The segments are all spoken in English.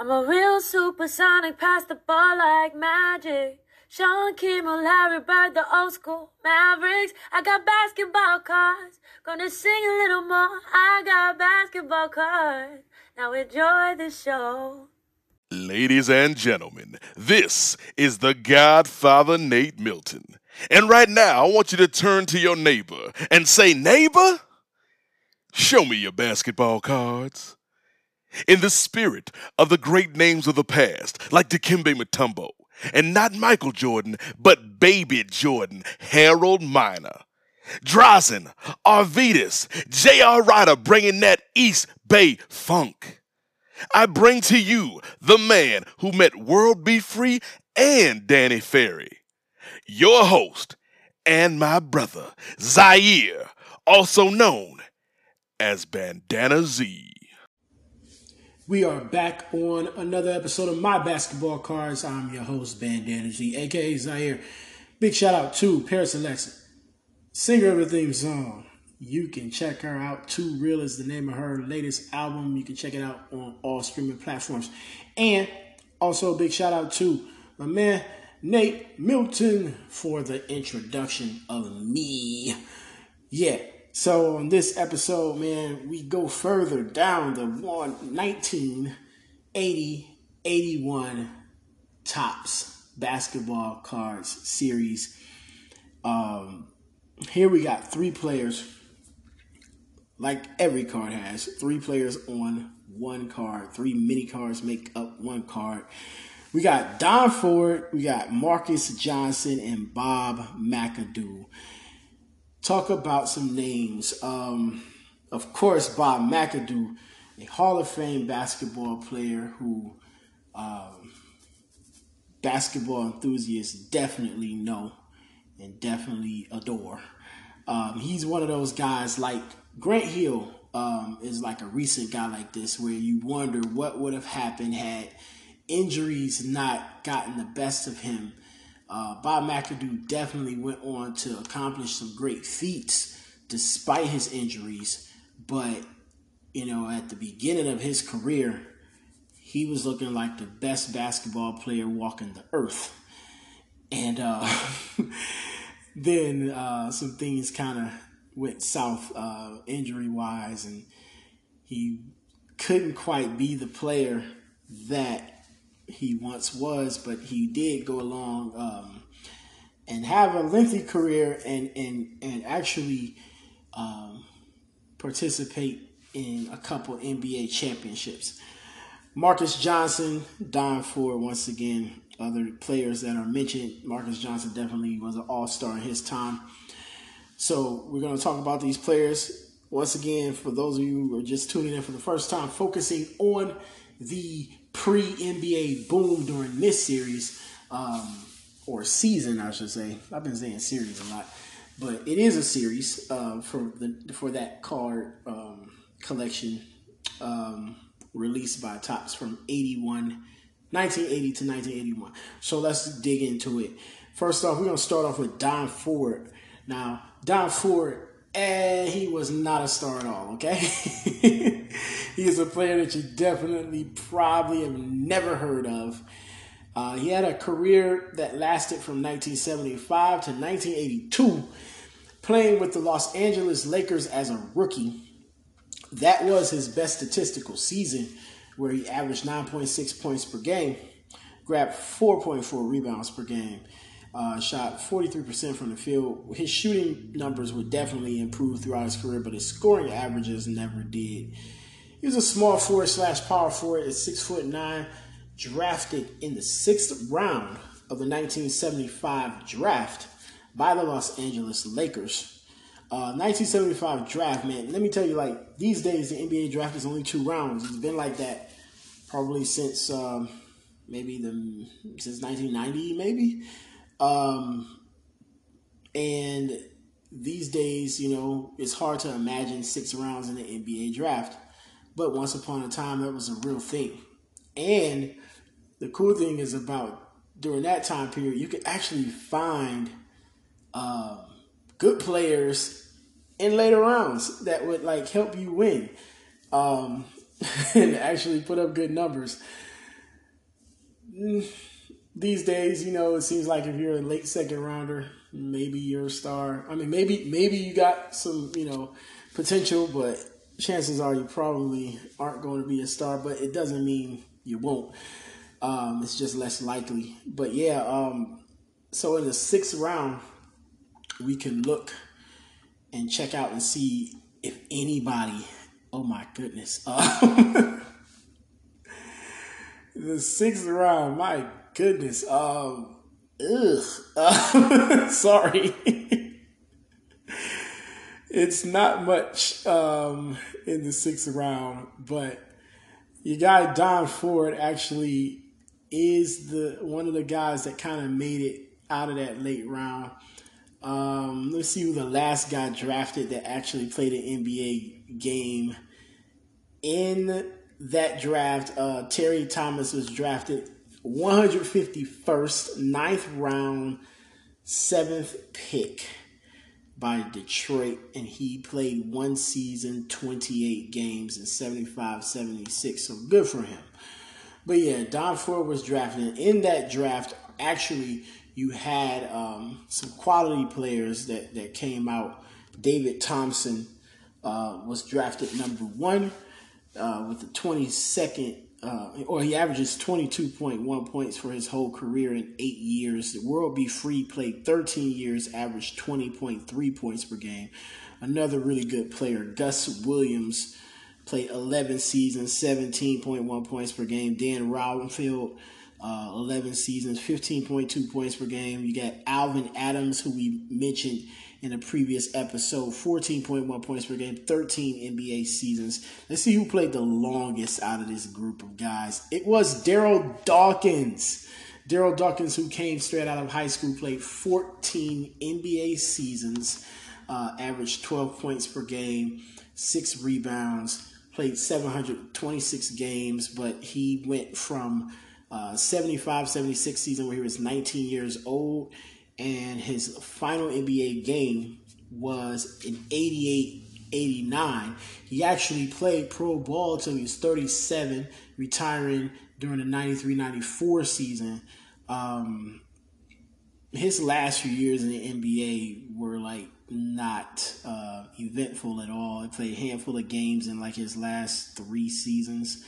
I'm a real supersonic, pass the ball like magic. Sean Kimmel, Larry Bird, the old school Mavericks. I got basketball cards, gonna sing a little more. I got basketball cards, now enjoy the show. Ladies and gentlemen, this is the Godfather Nate Milton. And right now, I want you to turn to your neighbor and say, neighbor, show me your basketball cards. In the spirit of the great names of the past, like Dikembe Mutombo, and not Michael Jordan, but Baby Jordan, Harold Miner, Drazen, Arvidas, J.R. Ryder bringing that East Bay funk. I bring to you the man who met World Be Free and Danny Ferry, your host and my brother, Zaire, also known as Bandana Z. We are back on another episode of My Basketball Cards. I'm your host, Bandana Z, a.k.a. Zaire. Big shout-out to Paris Alexa, singer of the theme song. You can check her out. Too Real is the name of her latest album. You can check it out on all streaming platforms. And also a big shout-out to my man, Nate Milton, for the introduction of me. Yeah. So on this episode, man, we go further down the 1980-81 Topps basketball cards series. Here we got three players, like every card has, three players on one card. Three mini cards make up one card. We got Don Ford, we got Marques Johnson, and Bob McAdoo. Talk about some names. Of course, Bob McAdoo, a Hall of Fame basketball player who basketball enthusiasts definitely know and definitely adore. He's one of those guys like Grant Hill is like a recent guy like this where you wonder what would have happened had injuries not gotten the best of him. Bob McAdoo definitely went on to accomplish some great feats despite his injuries. But, you know, at the beginning of his career, he was looking like the best basketball player walking the earth. And then some things kind of went south injury-wise, and he couldn't quite be the player that he once was, but he did go along and have a lengthy career and actually participate in a couple NBA championships. Marques Johnson, Don Ford, once again, other players that are mentioned. Marques Johnson definitely was an all-star in his time. So we're going to talk about these players. Once again, for those of you who are just tuning in for the first time, focusing on the pre-NBA boom during this series, or season, I should say. I've been saying series a lot, but it is a series for that card collection released by Topps from 1980 to 1981. So let's dig into it. First off, we're going to start off with Don Ford. Now, Don Ford, he was not a star at all, okay? He is a player that you definitely probably have never heard of. He had a career that lasted from 1975 to 1982, playing with the Los Angeles Lakers as a rookie. That was his best statistical season, where he averaged 9.6 points per game, grabbed 4.4 rebounds per game, shot 43% from the field. His shooting numbers would definitely improve throughout his career, but his scoring averages never did. He was a small forward / power forward at 6'9", drafted in the 6th round of the 1975 draft by the Los Angeles Lakers. 1975 draft, man, let me tell you, like, these days the NBA draft is only 2 rounds. It's been like that probably since since 1990, maybe. And these days, you know, it's hard to imagine 6 rounds in the NBA draft. But once upon a time, that was a real thing. And the cool thing is about during that time period, you could actually find good players in later rounds that would, like, help you win and actually put up good numbers. These days, you know, it seems like if you're a late second rounder, maybe you're a star. I mean, maybe you got some, you know, potential, but chances are you probably aren't going to be a star. But it doesn't mean you won't. It's just less likely. But yeah, so in the sixth round, we can look and check out and see if anybody. Oh my goodness. The sixth round, my goodness. Sorry. It's not much in the sixth round, but your guy Don Ford actually is the one of the guys that kind of made it out of that late round. Let's see who the last guy drafted that actually played an NBA game in that draft. Terry Thomas was drafted 151st, ninth round, 7th pick by Detroit, and he played one season, 28 games in 75-76, so good for him. But yeah, Don Ford was drafted, and in that draft, actually, you had some quality players that came out. David Thompson was drafted number 1 with the 22nd, or he averages 22.1 points for his whole career in 8 years. The World Be Free played 13 years, averaged 20.3 points per game. Another really good player, Gus Williams, played 11 seasons, 17.1 points per game. Dan Roundfield, 11 seasons, 15.2 points per game. You got Alvin Adams, who we mentioned in a previous episode, 14.1 points per game, 13 NBA seasons. Let's see who played the longest out of this group of guys. It was Darryl Dawkins. Darryl Dawkins, who came straight out of high school, played 14 NBA seasons, averaged 12 points per game, 6 rebounds, played 726 games, but he went from 75-76 season where he was 19 years old, and his final NBA game was in 88-89. He actually played pro ball until he was 37, retiring during the 93-94 season. His last few years in the NBA were like not eventful at all. He played a handful of games in like his last 3 seasons.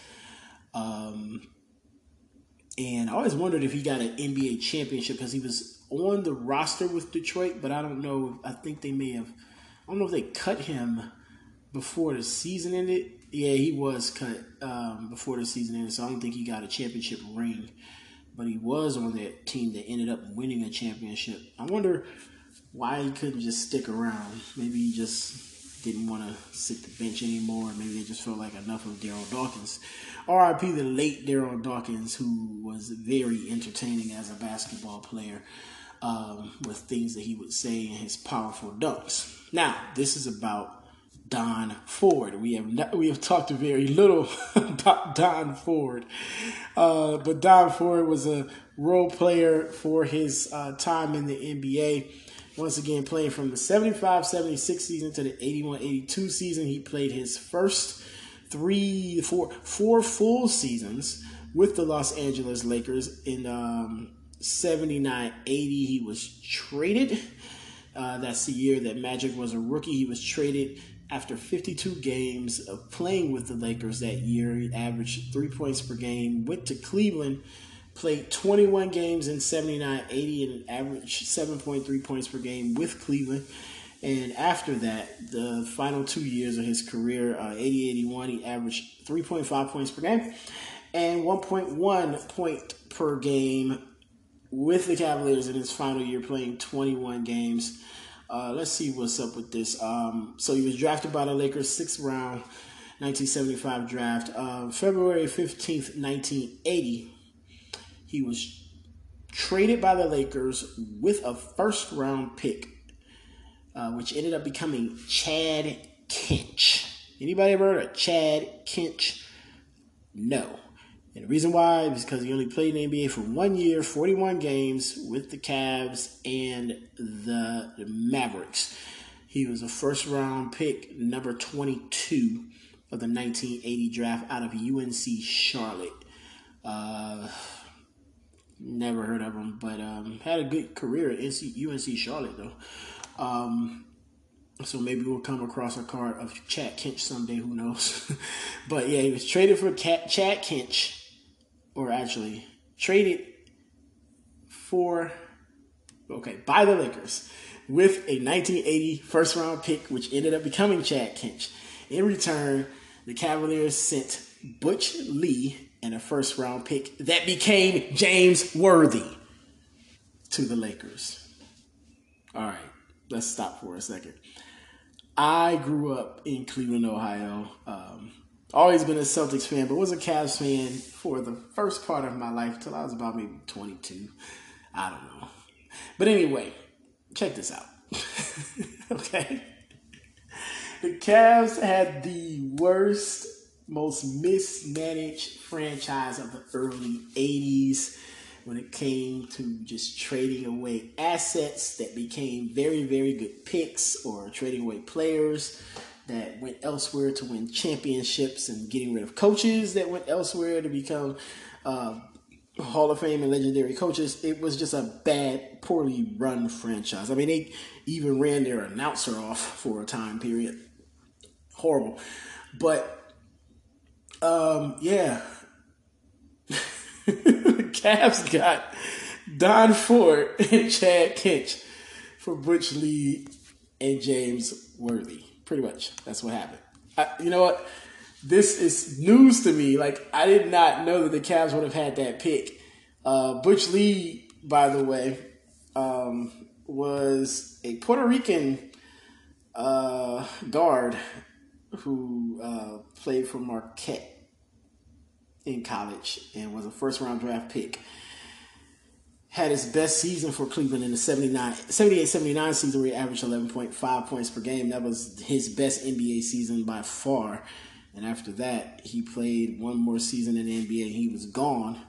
And I always wondered if he got an NBA championship because he was on the roster with Detroit, but I don't know. I think they may have. I don't know if they cut him before the season ended. Yeah, he was cut before the season ended, so I don't think he got a championship ring. But he was on that team that ended up winning a championship. I wonder why he couldn't just stick around. Maybe he just didn't want to sit the bench anymore. Maybe they just felt like enough of Darryl Dawkins. R.I.P. the late Darryl Dawkins, who was very entertaining as a basketball player. With things that he would say in his powerful dunks. Now, this is about Don Ford. We have talked very little about Don Ford, but Don Ford was a role player for his time in the NBA. Once again, playing from the 75-76 season to the 81-82 season, he played his first four full seasons with the Los Angeles Lakers in 79-80, he was traded. That's the year that Magic was a rookie. He was traded after 52 games of playing with the Lakers that year. He averaged 3 points per game, went to Cleveland, played 21 games in 79-80 and averaged 7.3 points per game with Cleveland. And after that, the final 2 years of his career, 80-81, he averaged 3.5 points per game and 1.1 point per game with the Cavaliers in his final year, playing 21 games. Let's see what's up with this. So he was drafted by the Lakers, 6th round, 1975 draft. February 15th, 1980, he was traded by the Lakers with a first-round pick, which ended up becoming Chad Kinch. Anybody ever heard of Chad Kinch? No. And the reason why is because he only played in the NBA for 1 year, 41 games with the Cavs and the Mavericks. He was a first-round pick, number 22 of the 1980 draft out of UNC Charlotte. Never heard of him, but had a good career at UNC Charlotte, though. So maybe we'll come across a card of Chad Kinch someday. Who knows? But, yeah, he was traded for Chad Kinch. Or actually, traded for, okay, by the Lakers with a 1980 first-round pick, which ended up becoming Chad Kinch. In return, the Cavaliers sent Butch Lee and a first-round pick that became James Worthy to the Lakers. All right, let's stop for a second. I grew up in Cleveland, Ohio. Always been a Celtics fan, but was a Cavs fan for the first part of my life till I was about maybe 22. I don't know. But anyway, check this out. Okay. The Cavs had the worst, most mismanaged franchise of the early 80s when it came to just trading away assets that became very, very good picks, or trading away players that went elsewhere to win championships, and getting rid of coaches that went elsewhere to become Hall of Fame and legendary coaches. It was just a bad, poorly run franchise. I mean, they even ran their announcer off for a time period. Horrible. But, yeah. The Cavs got Don Ford and Chad Kinch for Butch Lee and James Worthy. Pretty much. That's what happened. You know what? This is news to me. Like, I did not know that the Cavs would have had that pick. Butch Lee, by the way, was a Puerto Rican guard who played for Marquette in college and was a first-round draft pick. Had his best season for Cleveland in the 78-79 season, where he averaged 11.5 points per game. That was his best NBA season by far. And after that, he played one more season in the NBA, and he was gone.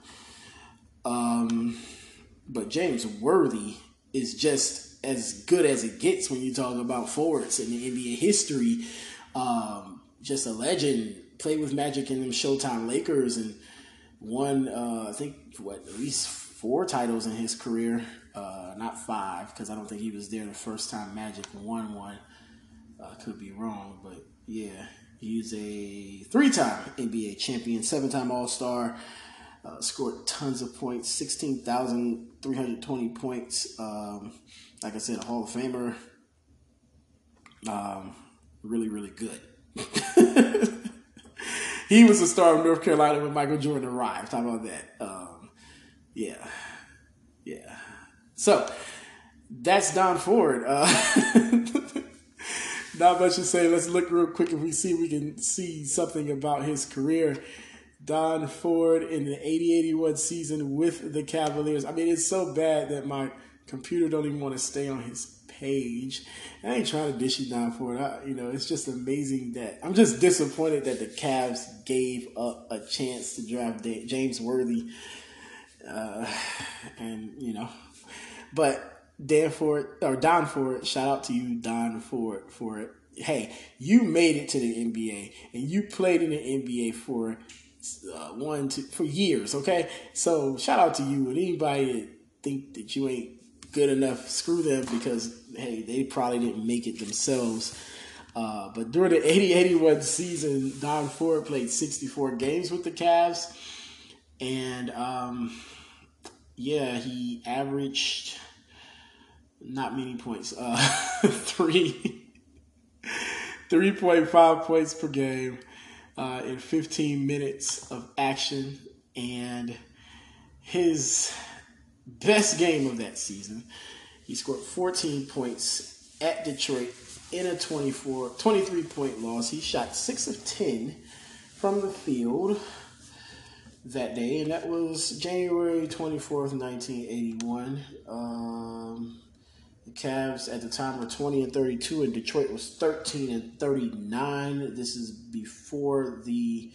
But James Worthy is just as good as it gets when you talk about forwards in the NBA history. Just a legend. Played with Magic in them Showtime Lakers and won, I think, at least 4 titles in his career. Not 5, because I don't think he was there the first time Magic won one. Could be wrong, but yeah. He's a 3-time NBA champion, 7-time All-Star, scored tons of points, 16,320 points. Like I said, a Hall of Famer. Really, really good. He was a star of North Carolina when Michael Jordan arrived. How about that? Yeah. Yeah. So, that's Don Ford. Not much to say. Let's look real quick if we can see something about his career. Don Ford in the 80-81 season with the Cavaliers. I mean, it's so bad that my computer don't even want to stay on his page. I ain't trying to dish you, Don Ford. You know, it's just amazing that I'm just disappointed that the Cavs gave up a chance to draft James Worthy. And, you know, but Don Ford, shout out to you, Don Ford, for it. Hey, you made it to the NBA, and you played in the NBA for for years, okay? So shout out to you, and anybody that think that you ain't good enough, screw them, because, hey, they probably didn't make it themselves. But during the 80-81 season, Don Ford played 64 games with the Cavs, and, yeah, he averaged not many points. 3.5 points per game in 15 minutes of action. And his best game of that season, he scored 14 points at Detroit in a 23-point loss. He shot 6 of 10 from the field that day, and that was January 24th, 1981. The Cavs at the time were 20-32, and Detroit was 13-39. This is before the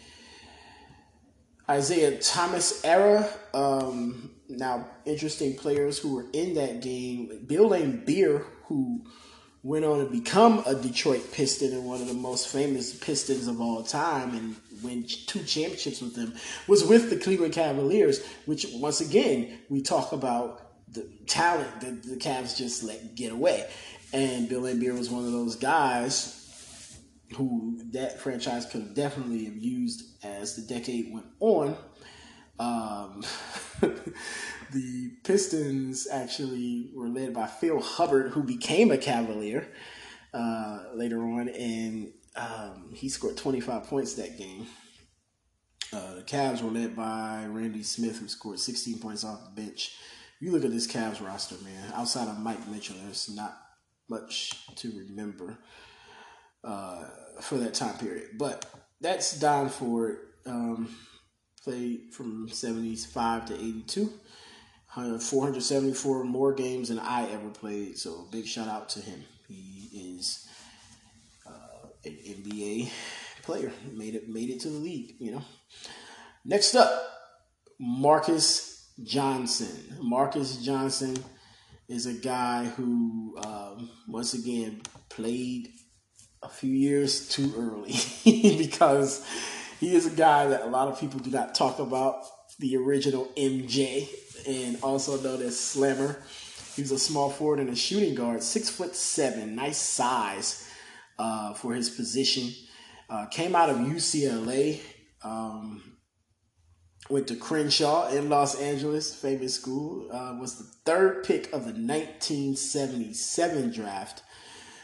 Isaiah Thomas era. Now, interesting players who were in that game: Bill Laimbeer, who went on to become a Detroit Piston and one of the most famous Pistons of all time, and win two championships with them was with the Cleveland Cavaliers, which once again, we talk about the talent that the Cavs just let get away. And Bill Laimbeer was one of those guys who that franchise could have definitely have used as the decade went on. The Pistons actually were led by Phil Hubbard, who became a Cavalier later on, and he scored 25 points that game. The Cavs were led by Randy Smith, who scored 16 points off the bench. You look at this Cavs roster, man. Outside of Mike Mitchell, there's not much to remember for that time period. But that's Don Ford. Played from 75 to 82. 474 more games than I ever played. So big shout out to him. He is an NBA player. Made it to the league, you know. Next up, Marques Johnson. Marques Johnson is a guy who, once again, played a few years too early because he is a guy that a lot of people do not talk about, the original MJ, and also known as Slammer. He was a small forward and a shooting guard, 6'7", nice size for his position. Came out of UCLA, went to Crenshaw in Los Angeles, famous school, was the third pick of the 1977 draft.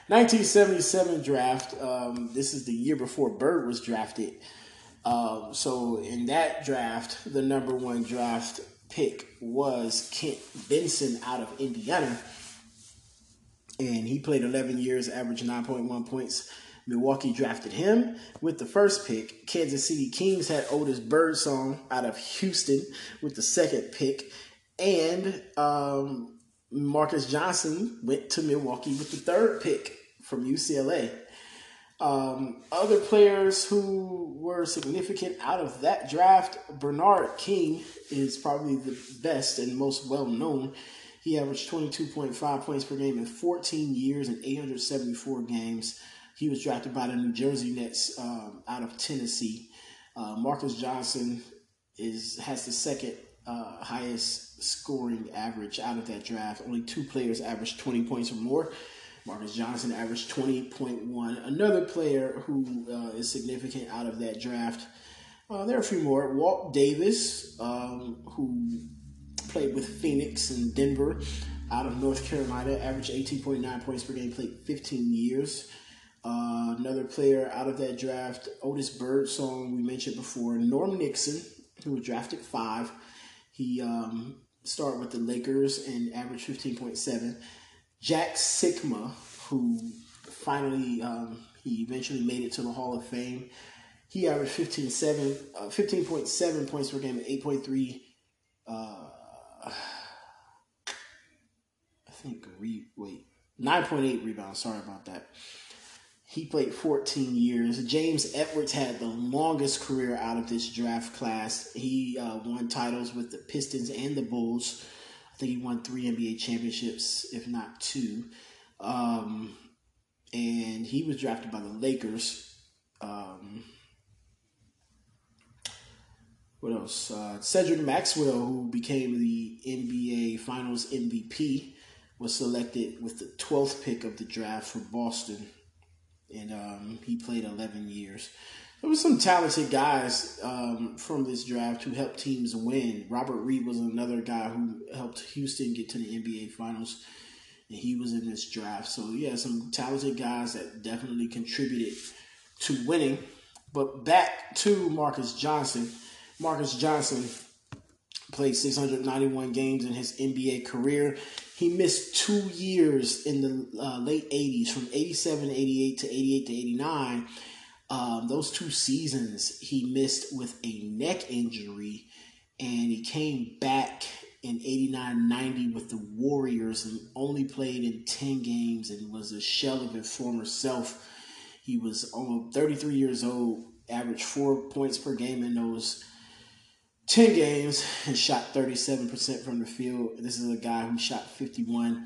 1977 draft, this is the year before Bird was drafted. So in that draft, the number one draft pick was Kent Benson out of Indiana. And he played 11 years, averaged 9.1 points. Milwaukee drafted him with the first pick. Kansas City Kings had Otis Birdsong out of Houston with the second pick. And Marques Johnson went to Milwaukee with the third pick from UCLA. Other players who were significant out of that draft, Bernard King is probably the best and most well-known. He averaged 22.5 points per game in 14 years and 874 games. He was drafted by the New Jersey Nets out of Tennessee. Marques Johnson has the second highest scoring average out of that draft. Only two players averaged 20 points or more. Marques Johnson averaged 20.1. Another player who is significant out of that draft, there are a few more. Walt Davis, who played with Phoenix and Denver out of North Carolina, averaged 18.9 points per game, played 15 years. Another player out of that draft, Otis Birdsong, we mentioned before. Norm Nixon, who was drafted 5. He started with the Lakers and averaged 15.7. Jack Sikma, who finally, he eventually made it to the Hall of Fame. He averaged 15.7 points per game and 8.3, I think, 9.8 rebounds. Sorry about that. He played 14 years. James Edwards had the longest career out of this draft class. He won titles with the Pistons and the Bulls. I think he won 3 NBA championships, if not 2. And he was drafted by the Lakers. What else? Cedric Maxwell, who became the NBA Finals MVP, was selected with the 12th pick of the draft for Boston. And he played 11 years. There were some talented guys from this draft who helped teams win. Robert Reed was another guy who helped Houston get to the NBA Finals, and he was in this draft. So, yeah, some talented guys that definitely contributed to winning. But back to Marques Johnson. Marques Johnson played 691 games in his NBA career. He missed 2 years in the late 80s, from 87 to 88 to 88 to 89. Those 2 seasons he missed with a neck injury, and he came back in 89-90 with the Warriors and only played in 10 games and was a shell of his former self. He was almost 33 years old, averaged 4 points per game in those 10 games, and shot 37% from the field. This is a guy who shot 51%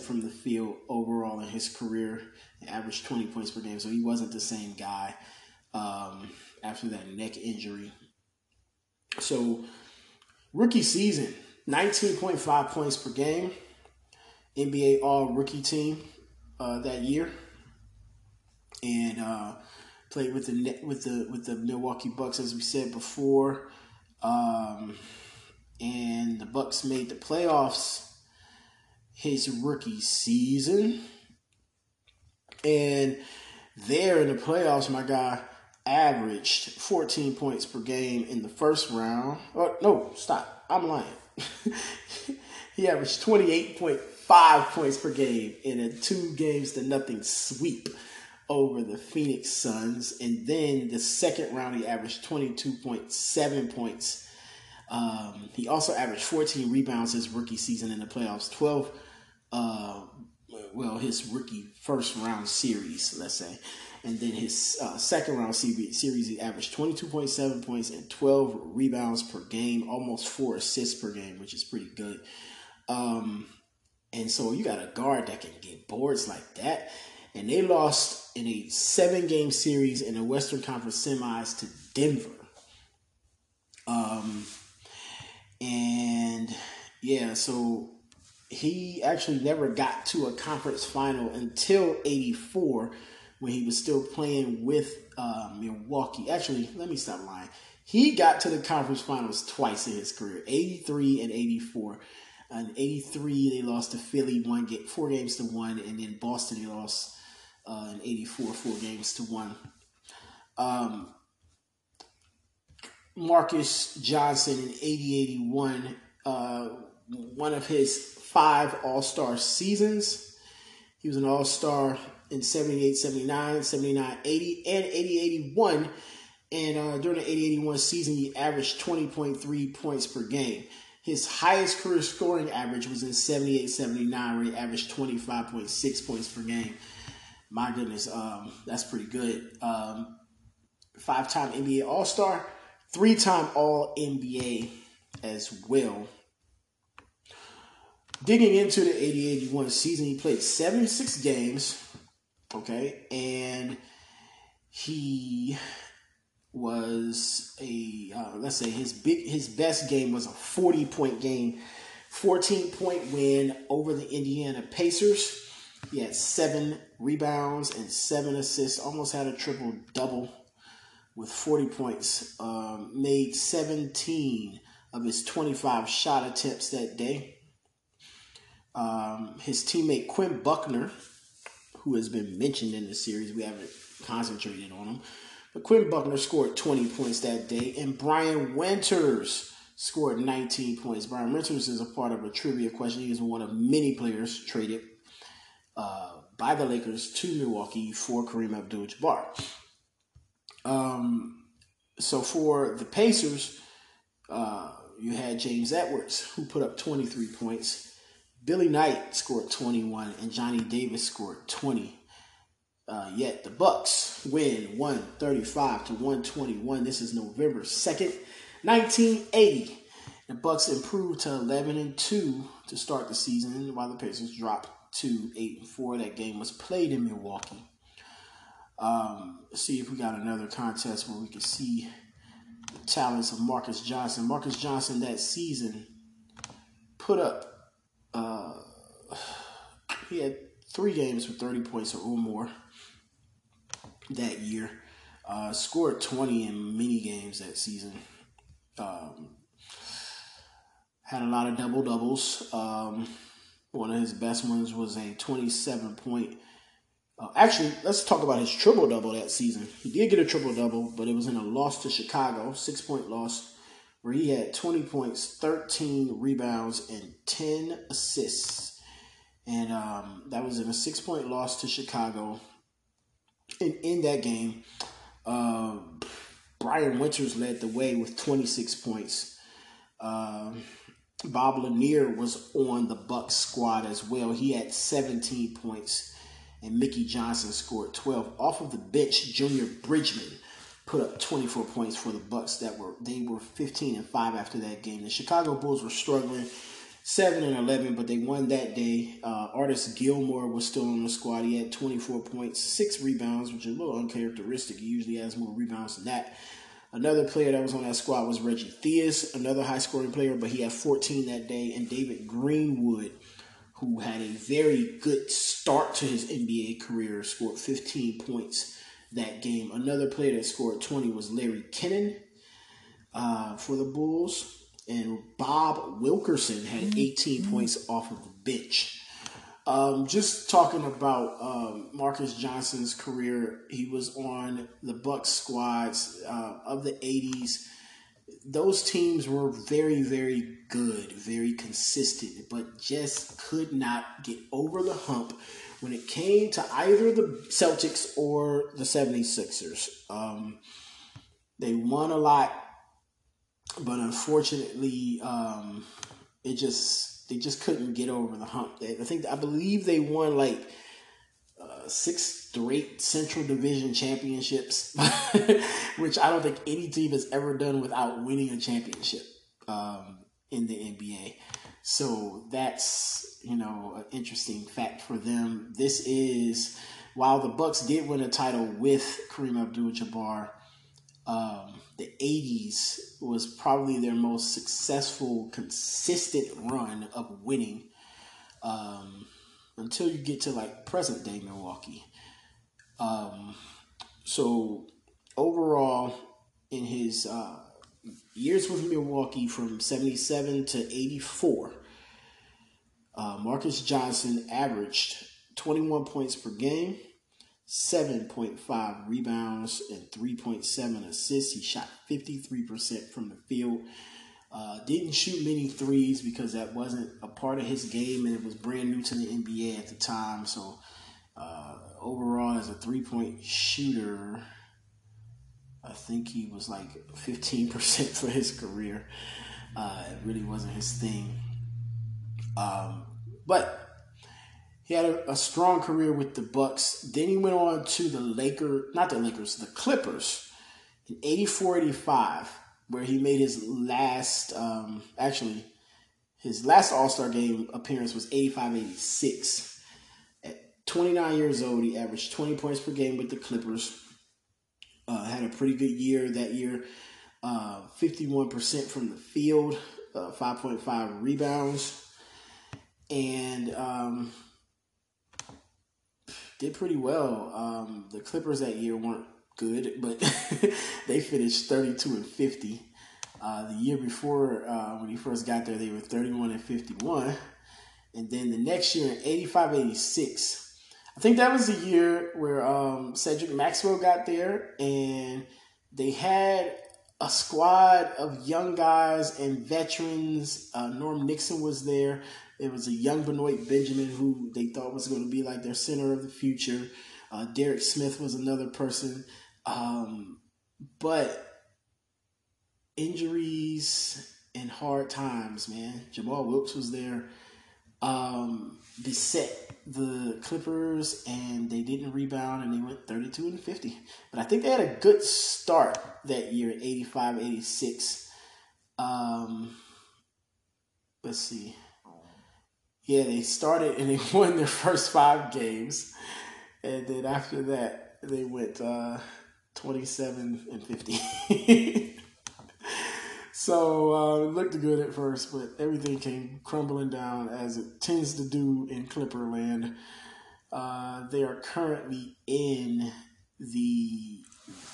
from the field overall in his career, averaged 20 points per game, so he wasn't the same guy after that neck injury. So rookie season, 19.5 points per game, NBA All-Rookie team that year, and played with the Milwaukee Bucks, as we said before, and the Bucks made the playoffs his rookie season. And there in the playoffs, my guy averaged 14 points per game in the first round. Oh, no, stop. I'm lying. He averaged 28.5 points per game in a 2-0 sweep over the Phoenix Suns. And then the second round, he averaged 22.7 points. He also averaged 14 rebounds his rookie season in the playoffs, 12 his rookie first round series, let's say. And then his second round series, he averaged 22.7 points and 12 rebounds per game, almost 4 assists per game, which is pretty good. And so you got a guard that can get boards like that. And they lost in a 7-game series in the Western Conference semis to Denver. And yeah, so he actually never got to a conference final until '84, when he was still playing with Milwaukee. Actually, let me stop lying. He got to the conference finals twice in his career, '83 and '84. In '83, they lost to Philly 4-1, and then Boston, they lost in '84 4-1. Marques Johnson in '80-'81, one of his 5 All-Star seasons. He was an All-Star in '78-'79, '79-'80, and '80-'81. And during the '80-'81 season, he averaged 20.3 points per game. His highest career scoring average was in '78-'79, where he averaged 25.6 points per game. My goodness, that's pretty good. 5-time NBA All-Star, 3-time All-NBA as well. Digging into the 80-81 season, he played 76 games, okay, and he was his best game was a 40-point game, 14-point win over the Indiana Pacers. He had 7 rebounds and 7 assists, almost had a triple-double with 40 points, made 17 of his 25 shot attempts that day. His teammate Quinn Buckner, who has been mentioned in the series, we haven't concentrated on him, but Quinn Buckner scored 20 points that day, and Brian Winters scored 19 points. Brian Winters is a part of a trivia question. He is one of many players traded by the Lakers to Milwaukee for Kareem Abdul-Jabbar. So for the Pacers, you had James Edwards, who put up 23 points. Billy Knight scored 21, and Johnny Davis scored 20. Yet the Bucks win 135-121. This is November 2nd, 1980. The Bucks improved to 11-2 to start the season, while the Pacers dropped to 8-4. That game was played in Milwaukee. Let's see if we got another contest where we can see the talents of Marques Johnson. Marques Johnson that season put up he had 3 games with 30 points or more that year. Scored 20 in many games that season. Had a lot of double-doubles. One of his best ones was a 27-point. Actually, let's talk about his triple-double that season. He did get a triple-double, but it was in a loss to Chicago, 6-point loss, where he had 20 points, 13 rebounds, and 10 assists. And that was in a 6-point loss to Chicago. And in that game, Brian Winters led the way with 26 points. Bob Laimbeer was on the Bucks squad as well. He had 17 points, and Mickey Johnson scored 12. Off of the bench, Junior Bridgman put up 24 points for the Bucks. They were 15-5 after that game. The Chicago Bulls were struggling. 7 and 11, but they won that day. Artis Gilmore was still on the squad. He had 24 points, 6 rebounds, which is a little uncharacteristic. He usually has more rebounds than that. Another player that was on that squad was Reggie Theus, another high-scoring player, but he had 14 that day. And David Greenwood, who had a very good start to his NBA career, scored 15 points that game. Another player that scored 20 was Larry Kennon for the Bulls. And Bob Wilkerson had 18 points off of the bench. Just talking about Marques Johnson's career, he was on the Bucks squads of the 80s. Those teams were very, very good, very consistent, but just could not get over the hump when it came to either the Celtics or the 76ers. They won a lot. But unfortunately, they just couldn't get over the hump. I believe they won like 6 straight Central Division championships, which I don't think any team has ever done without winning a championship in the NBA. So that's, you know, an interesting fact for them. This is while the Bucks did win a title with Kareem Abdul-Jabbar. The 80s was probably their most successful, consistent run of winning until you get to, like, present-day Milwaukee. So, overall, in his years with Milwaukee from 77 to 84, Marques Johnson averaged 21 points per game, 7.5 rebounds and 3.7 assists. He shot 53% from the field. Didn't shoot many threes because that wasn't a part of his game and it was brand new to the NBA at the time. So overall, as a three-point shooter, I think he was like 15% for his career. It really wasn't his thing. But he had a strong career with the Bucks. Then he went on to the Clippers in 84-85, where he made his last All-Star game appearance was 85-86. At 29 years old, he averaged 20 points per game with the Clippers. Had a pretty good year that year. 51% from the field, 5.5 rebounds. And did pretty well. The Clippers that year weren't good, but they finished 32-50. The year before, when he first got there, they were 31-51. And then the next year in 85-86, I think that was the year where Cedric Maxwell got there, and they had a squad of young guys and veterans. Norm Nixon was there. It was a young Benoit Benjamin who they thought was going to be like their center of the future. Derek Smith was another person. But injuries and hard times, man. Jamal Wilkes was there. Beset the Clippers, and they didn't rebound, and they went 32-50. But I think they had a good start that year, 85-86. Let's see. Yeah, they started and they won their first 5 games. And then after that, they went 27-50. So it looked good at first, but everything came crumbling down as it tends to do in Clipperland. They are currently in the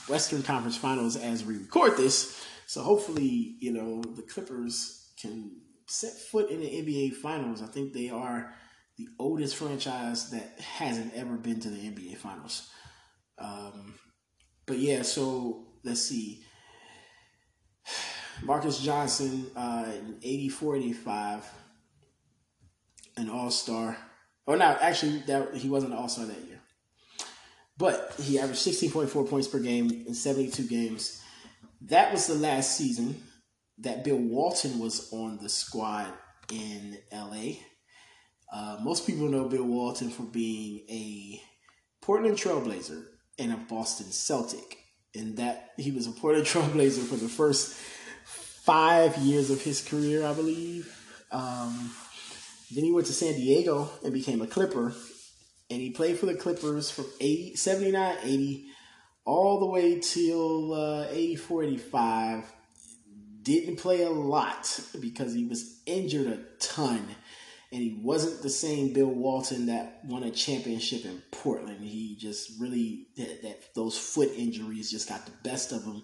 Western Conference Finals as we record this. So hopefully, you know, the Clippers can set foot in the NBA Finals. I think they are the oldest franchise that hasn't ever been to the NBA Finals. But yeah, so let's see. Marques Johnson in 84-85, an all-star. Or no, actually, he wasn't an all-star that year. But he averaged 16.4 points per game in 72 games. That was the last season that Bill Walton was on the squad in L.A. Most people know Bill Walton for being a Portland Trailblazer and a Boston Celtic. And that he was a Portland Trailblazer for the first 5 years of his career, I believe. Then he went to San Diego and became a Clipper. And he played for the Clippers from 79, 80, all the way till 84, 85. Didn't play a lot because he was injured a ton. And he wasn't the same Bill Walton that won a championship in Portland. He just really, those foot injuries just got the best of him.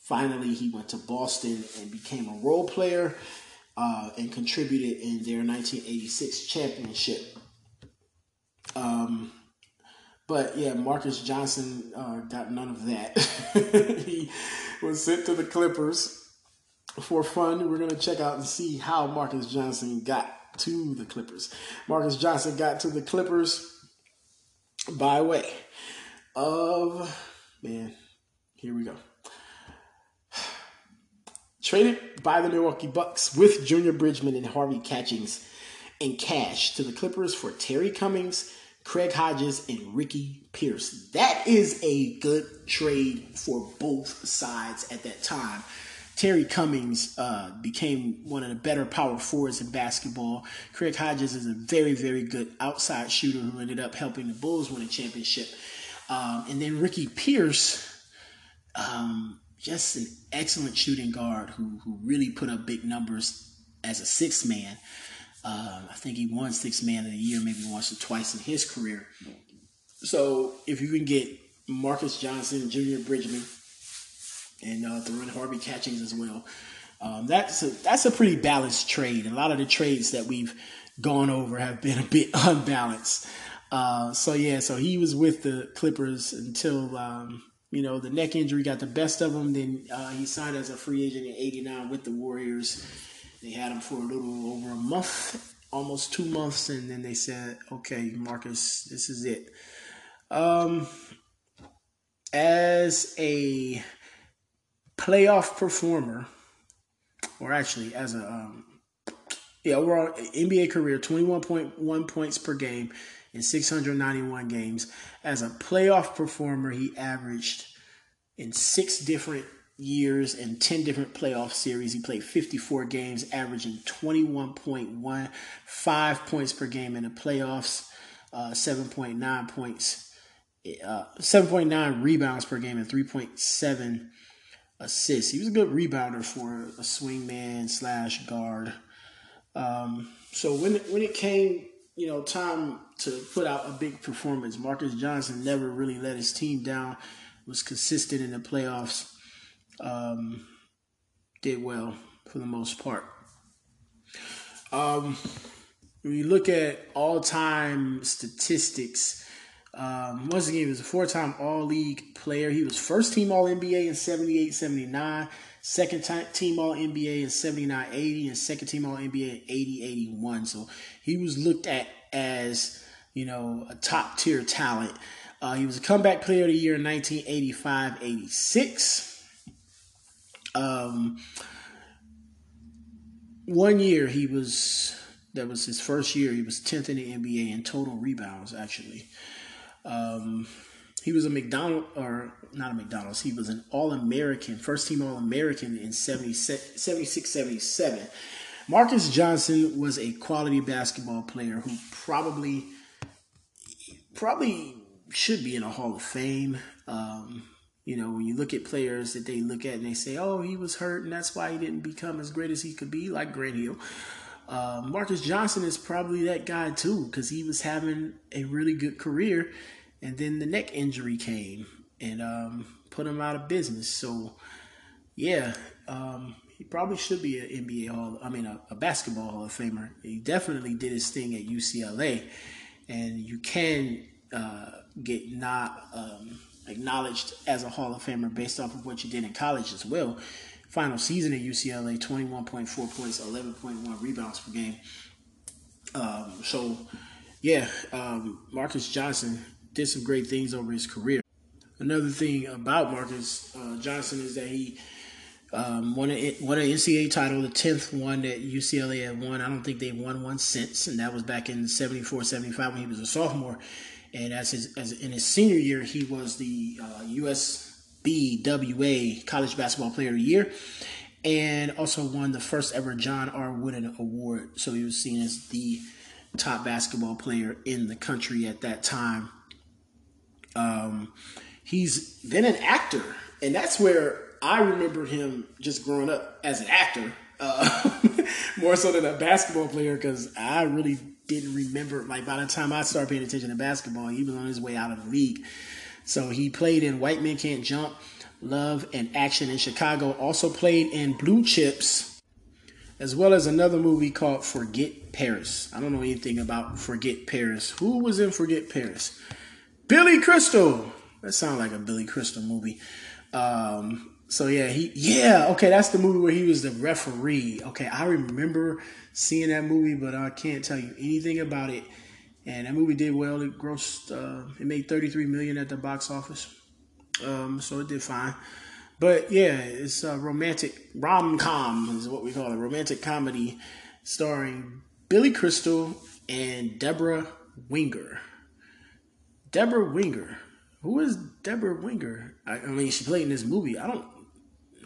Finally, he went to Boston and became a role player and contributed in their 1986 championship. But yeah, Marques Johnson got none of that. He was sent to the Clippers. For fun, we're going to check out and see how Marques Johnson got to the Clippers. Marques Johnson got to the Clippers by way of, man, here we go. Traded by the Milwaukee Bucks with Junior Bridgman and Harvey Catchings in cash to the Clippers for Terry Cummings, Craig Hodges, and Ricky Pierce. That is a good trade for both sides at that time. Terry Cummings became one of the better power forwards in basketball. Craig Hodges is a very, very good outside shooter who ended up helping the Bulls win a championship. And then Ricky Pierce, just an excellent shooting guard who really put up big numbers as a sixth man. I think he won Sixth Man of the Year maybe once or twice in his career. So if you can get Marques Johnson, Junior Bridgman, and throwing Harvey Catchings as well. That's a pretty balanced trade. A lot of the trades that we've gone over have been a bit unbalanced. So he was with the Clippers until the neck injury got the best of him. Then he signed as a free agent in '89 with the Warriors. They had him for a little over a month, almost 2 months, and then they said, "Okay, Marques, this is it." As a playoff performer, or actually as a overall NBA career, 21.1 points per game in 691 games. As a playoff performer, he averaged in 6 different years and 10 different playoff series. He played 54 games, averaging 21.15 points per game in the playoffs, 7.9 points, 7.9 rebounds per game, and 3.7 assists. He was a good rebounder for a swingman / guard. So when it came, time to put out a big performance, Marques Johnson never really let his team down. Was consistent in the playoffs. Did well for the most part. When you look at all-time statistics, once again, he was a 4-time All-League player. He was first-team All-NBA in 78-79, second-team All-NBA in 79-80, and second-team All-NBA in 80-81. So he was looked at as, a top-tier talent. He was a comeback player of the year in 1985-86. 1 year that was his first year, he was 10th in the NBA in total rebounds, actually. He was he was an All-American, first-team All-American in 76-77. Marques Johnson was a quality basketball player who probably should be in a Hall of Fame. When you look at players that they look at and they say, oh, he was hurt and that's why he didn't become as great as he could be, like Grant Hill. Marques Johnson is probably that guy too, because he was having a really good career and then the neck injury came and put him out of business. So, yeah, he probably should be an a basketball Hall of Famer. He definitely did his thing at UCLA, and you can get not acknowledged as a Hall of Famer based off of what you did in college as well. Final season at UCLA, 21.4 points, 11.1 rebounds per game. Marques Johnson did some great things over his career. Another thing about Marques Johnson is that he won an NCAA title, the 10th one that UCLA had won. I don't think they won one since, and that was back in 74-75 when he was a sophomore. And in his senior year, he was the USBWA College Basketball Player of the Year. and also won the first ever John R. Wooden Award. So he was seen as the top basketball player in the country at that time. He's been an actor, and that's where I remembered him just growing up as an actor, more so than a basketball player, because I really didn't remember, like by the time I started paying attention to basketball, he was on his way out of the league. So he played in White Men Can't Jump, Love and Action in Chicago, also played in Blue Chips, as well as another movie called Forget Paris. I don't know anything about Forget Paris. Who was in Forget Paris? Billy Crystal. That sounds like a Billy Crystal movie. So yeah, okay, that's the movie where he was the referee. Okay, I remember seeing that movie, but I can't tell you anything about it. And that movie did well. It grossed, it made $33 million at the box office. So it did fine. But yeah, it's a romantic rom-com is what we call it, romantic comedy starring Billy Crystal and Deborah Winger. Deborah Winger. Who is Deborah Winger? I mean, she played in this movie. I've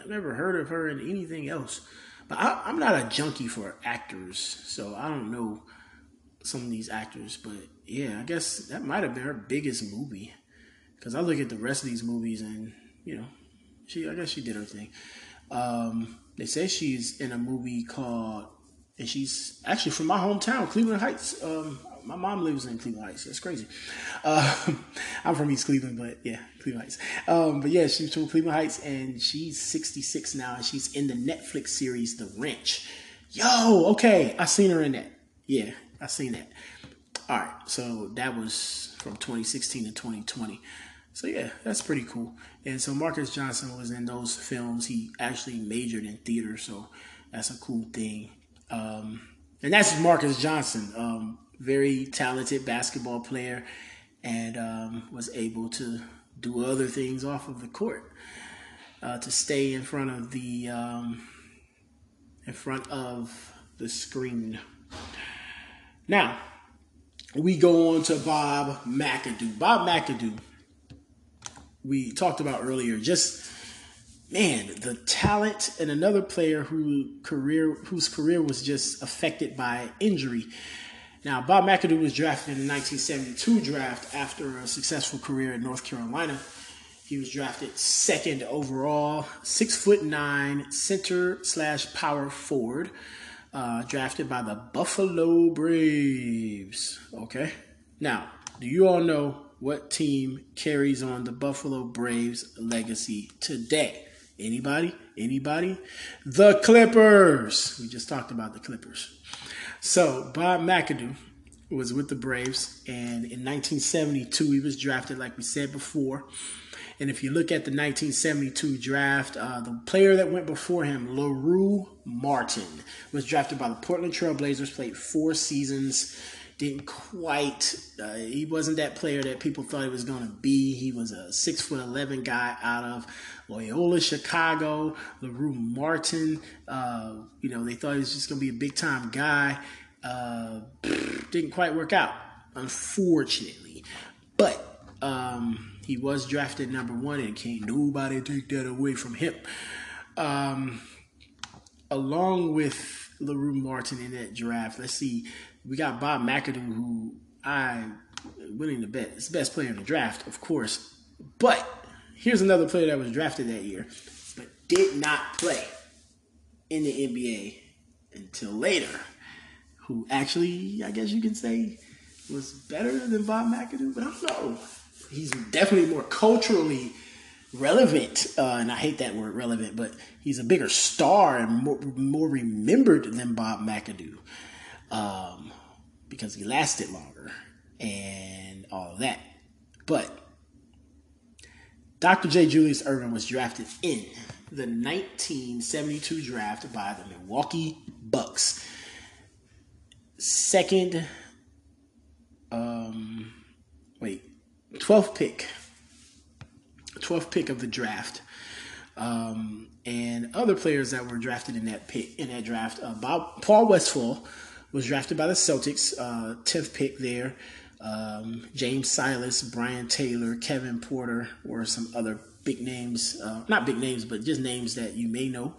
never heard of her in anything else. But I'm not a junkie for actors, so I don't know some of these actors. But yeah, I guess that might have been her biggest movie. Because I look at the rest of these movies and, you know, I guess she did her thing. They say she's in a movie called, and she's actually from my hometown, Cleveland Heights. My mom lives in Cleveland Heights. That's crazy. I'm from East Cleveland, but yeah, Cleveland Heights. But yeah, she's from Cleveland Heights, and she's 66 now, and she's in the Netflix series The Wrench. Yo, okay, I seen her in that. Yeah, I seen that. All right, so that was from 2016 to 2020. So yeah, that's pretty cool. And so Marques Johnson was in those films. He actually majored in theater, so that's a cool thing. And that's Marques Johnson, very talented basketball player, and was able to do other things off of the court to stay in front of the screen. Now we go on to Bob McAdoo. Bob McAdoo, we talked about earlier, just man, the talent, and another player whose career was just affected by injury. Now, Bob McAdoo was drafted in the 1972 draft after a successful career in North Carolina. He was drafted second overall, 6'9", center/power forward, drafted by the Buffalo Braves. Okay. Now, do you all know what team carries on the Buffalo Braves legacy today? Anybody? Anybody? The Clippers. We just talked about the Clippers. So Bob McAdoo was with the Braves, and in 1972, he was drafted, like we said before. And if you look at the 1972 draft, the player that went before him, LaRue Martin, was drafted by the Portland Trail Blazers, played 4 seasons, didn't quite, he wasn't that player that people thought he was going to be. He was a 6'11" guy out of Loyola, Chicago. LaRue Martin, you know, they thought he was just going to be a big-time guy. Didn't quite work out, unfortunately. But he was drafted number 1, and can't nobody take that away from him. Along with LaRue Martin in that draft, let's see, we got Bob McAdoo, who I'm willing to bet is the best player in the draft, of course. But here's another player that was drafted that year, but did not play in the NBA until later, who actually, I guess you can say, was better than Bob McAdoo, but I don't know. He's definitely more culturally relevant, and I hate that word relevant, but he's a bigger star and more remembered than Bob McAdoo, because he lasted longer and all that. But Dr. J. Julius Erving was drafted in the 1972 draft by the Milwaukee Bucks. Second, 12th pick. 12th pick of the draft. And other players that were drafted in that draft, Paul Westphal was drafted by the Celtics, 10th pick there. James Silas, Brian Taylor, Kevin Porter were some other big names, not big names, but just names that you may know.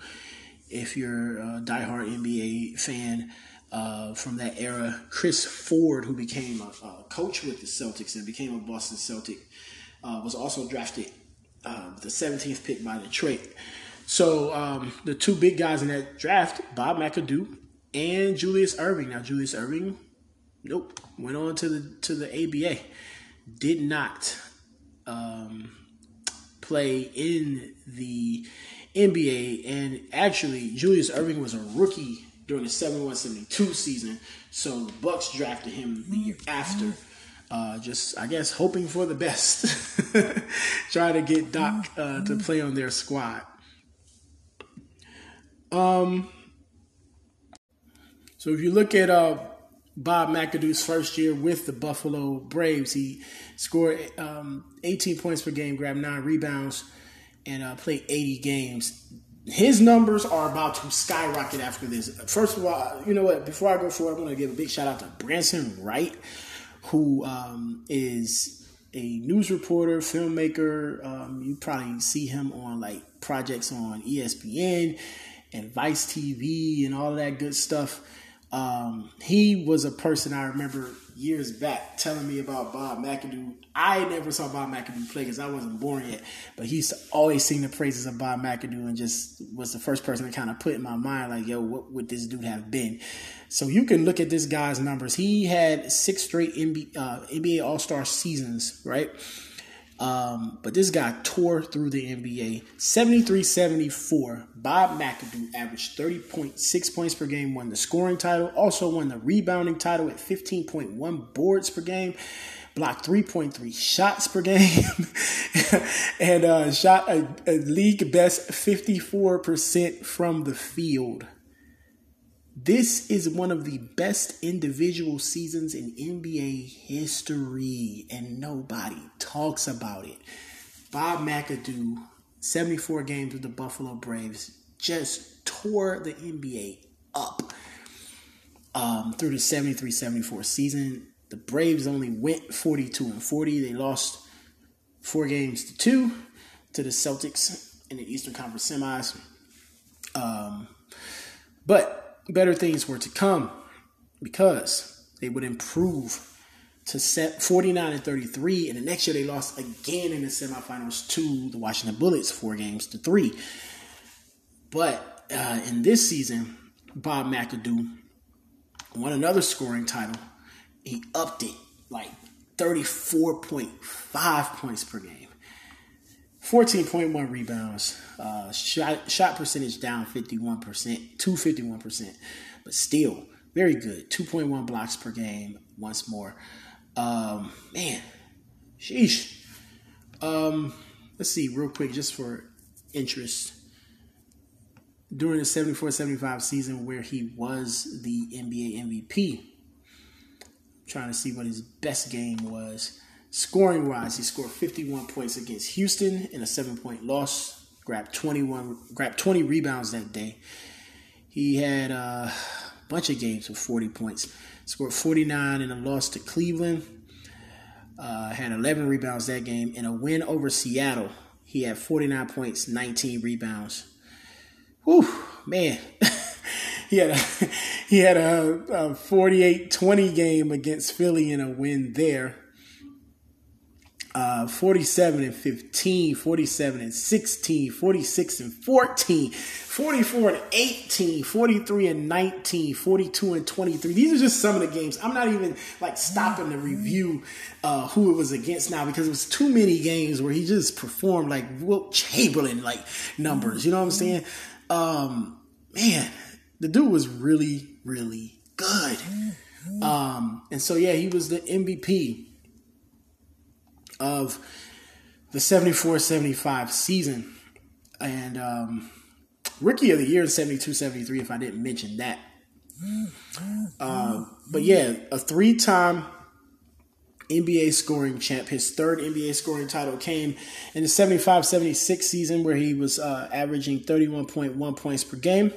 if you're a diehard NBA fan from that era, Chris Ford, who became a coach with the Celtics and became a Boston Celtic, was also drafted the 17th pick by Detroit. So the two big guys in that draft, Bob McAdoo and Julius Erving. Now, Julius Erving, nope, went on to the ABA. Did not play in the NBA. And actually, Julius Erving was a rookie during the 71-72 season. So the Bucks drafted him the year after. Just, I guess, hoping for the best. Trying to get Doc to play on their squad. So if you look at Bob McAdoo's first year with the Buffalo Braves, he scored 18 points per game, grabbed 9 rebounds, and played 80 games. His numbers are about to skyrocket after this. First of all, you know what? Before I go forward, I'm going to give a big shout out to Branson Wright, who is a news reporter, filmmaker. You probably see him on like projects on ESPN and Vice TV and all that good stuff. He was a person I remember years back telling me about Bob McAdoo. I never saw Bob McAdoo play because I wasn't born yet, but he used to always sing the praises of Bob McAdoo and just was the first person to kind of put in my mind, like, yo, what would this dude have been? So you can look at this guy's numbers. He had 6 straight NBA All-Star seasons, right? But this guy tore through the NBA. 73-74, Bob McAdoo averaged 30.6 points per game, won the scoring title, also won the rebounding title at 15.1 boards per game, blocked 3.3 shots per game, and shot a league best 54% from the field. This is one of the best individual seasons in NBA history, and nobody talks about it. Bob McAdoo, 74 games with the Buffalo Braves, just tore the NBA up through the 73-74 season. The Braves only went 42-40. They lost 4 games to 2 to the Celtics in the Eastern Conference semis. But better things were to come because they would improve to 49-33, and the next year they lost again in the semifinals to the Washington Bullets 4 games to 3. But in this season, Bob McAdoo won another scoring title. He upped it like 34.5 points per game, 14.1 rebounds, shot percentage down 51%, to 51%, but still very good. 2.1 blocks per game once more. Man, sheesh. Let's see real quick just for interest. During the 74-75 season where he was the NBA MVP, I'm trying to see what his best game was. Scoring-wise, he scored 51 points against Houston in a 7-point loss, grabbed 20 rebounds that day. He had a bunch of games with 40 points, scored 49 in a loss to Cleveland, had 11 rebounds that game. In a win over Seattle, he had 49 points, 19 rebounds. Whew, man. He had a 48-20 game against Philly in a win there. 47-15, 47-16, 46-14, 44-18, 43-19, 42-23. These are just some of the games. I'm not even like stopping to review who it was against now because it was too many games where he just performed like Wilt Chamberlain like numbers. You know what I'm saying? Man, the dude was really, really good. And so yeah, he was the MVP of the 74-75 season, and Rookie of the Year in 72-73, if I didn't mention that. But yeah, a 3-time NBA scoring champ. His third NBA scoring title came in the 75-76 season where he was averaging 31.1 points per game.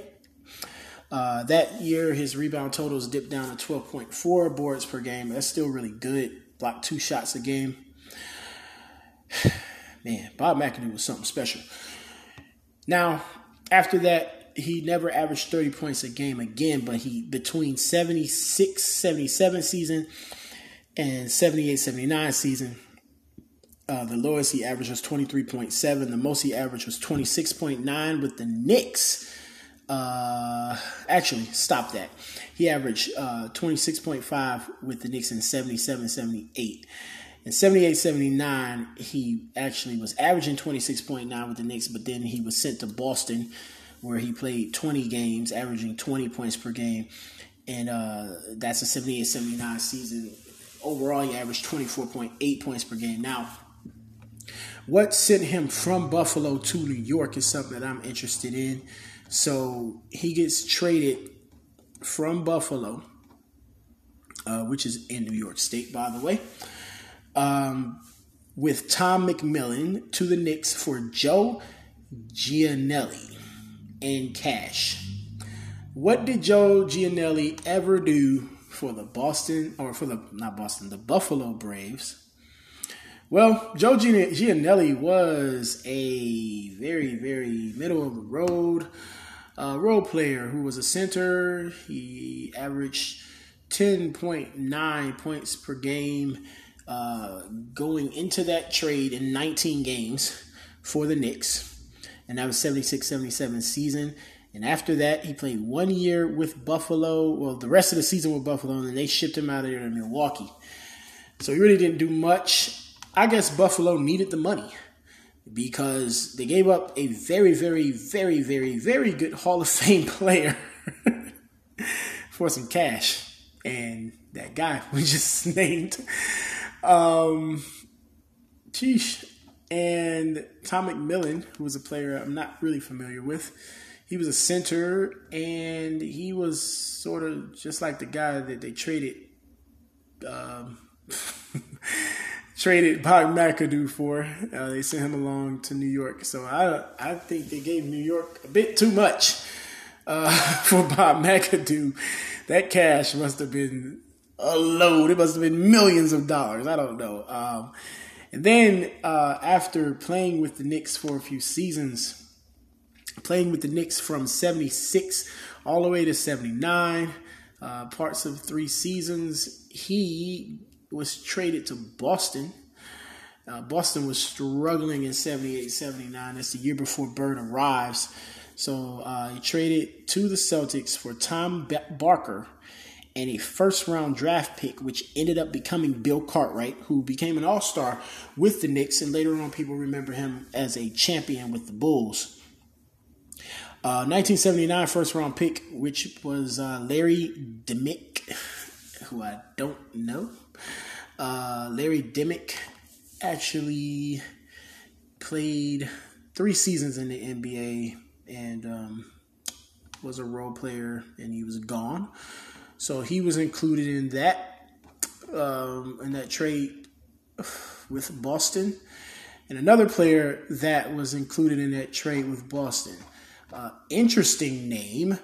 That year, his rebound totals dipped down to 12.4 boards per game. That's still really good. Blocked 2 shots a game. Man, Bob McAdoo was something special. Now, after that, he never averaged 30 points a game again, but he between 76-77 season and 78-79 season, the lowest he averaged was 23.7. The most he averaged was 26.9 with the Knicks. Actually, stop that. He averaged 26.5 with the Knicks in 77-78. In 78-79, he actually was averaging 26.9 with the Knicks, but then he was sent to Boston, where he played 20 games, averaging 20 points per game. And that's a 78-79 season. Overall, he averaged 24.8 points per game. Now, what sent him from Buffalo to New York is something that I'm interested in. So he gets traded from Buffalo, which is in New York State, by the way, with Tom McMillan to the Knicks for Joe Gianelli and cash. What did Joe Gianelli ever do for the Buffalo Braves? Well, Joe Gianelli was a very, very middle-of-the-road role player who was a center. He averaged 10.9 points per game going into that trade in 19 games for the Knicks. And that was 76-77 season. And after that, he played 1 year with Buffalo. Well, the rest of the season with Buffalo, and then they shipped him out of there to Milwaukee. So he really didn't do much. I guess Buffalo needed the money because they gave up a very, very, very, very, very good Hall of Fame player for some cash. And that guy we just named. And Tom McMillan, who was a player I'm not really familiar with, he was a center, and he was sort of just like the guy that they traded Bob McAdoo for. They sent him along to New York. So I think they gave New York a bit too much for Bob McAdoo. That cash must have been a load. It must have been millions of dollars. I don't know. And then after playing with the Knicks for a few seasons, playing with the Knicks from 76 all the way to 79, parts of 3 seasons, he was traded to Boston. Boston was struggling in 78-79. That's the year before Bird arrives. So he traded to the Celtics for Tom Barker and a first-round draft pick, which ended up becoming Bill Cartwright, who became an all-star with the Knicks, and later on people remember him as a champion with the Bulls. 1979 first-round pick, which was Larry Dimick, who I don't know. Larry Dimick actually played 3 seasons in the NBA and was a role player, and he was gone. So he was included in that trade with Boston. And another player that was included in that trade with Boston, interesting name,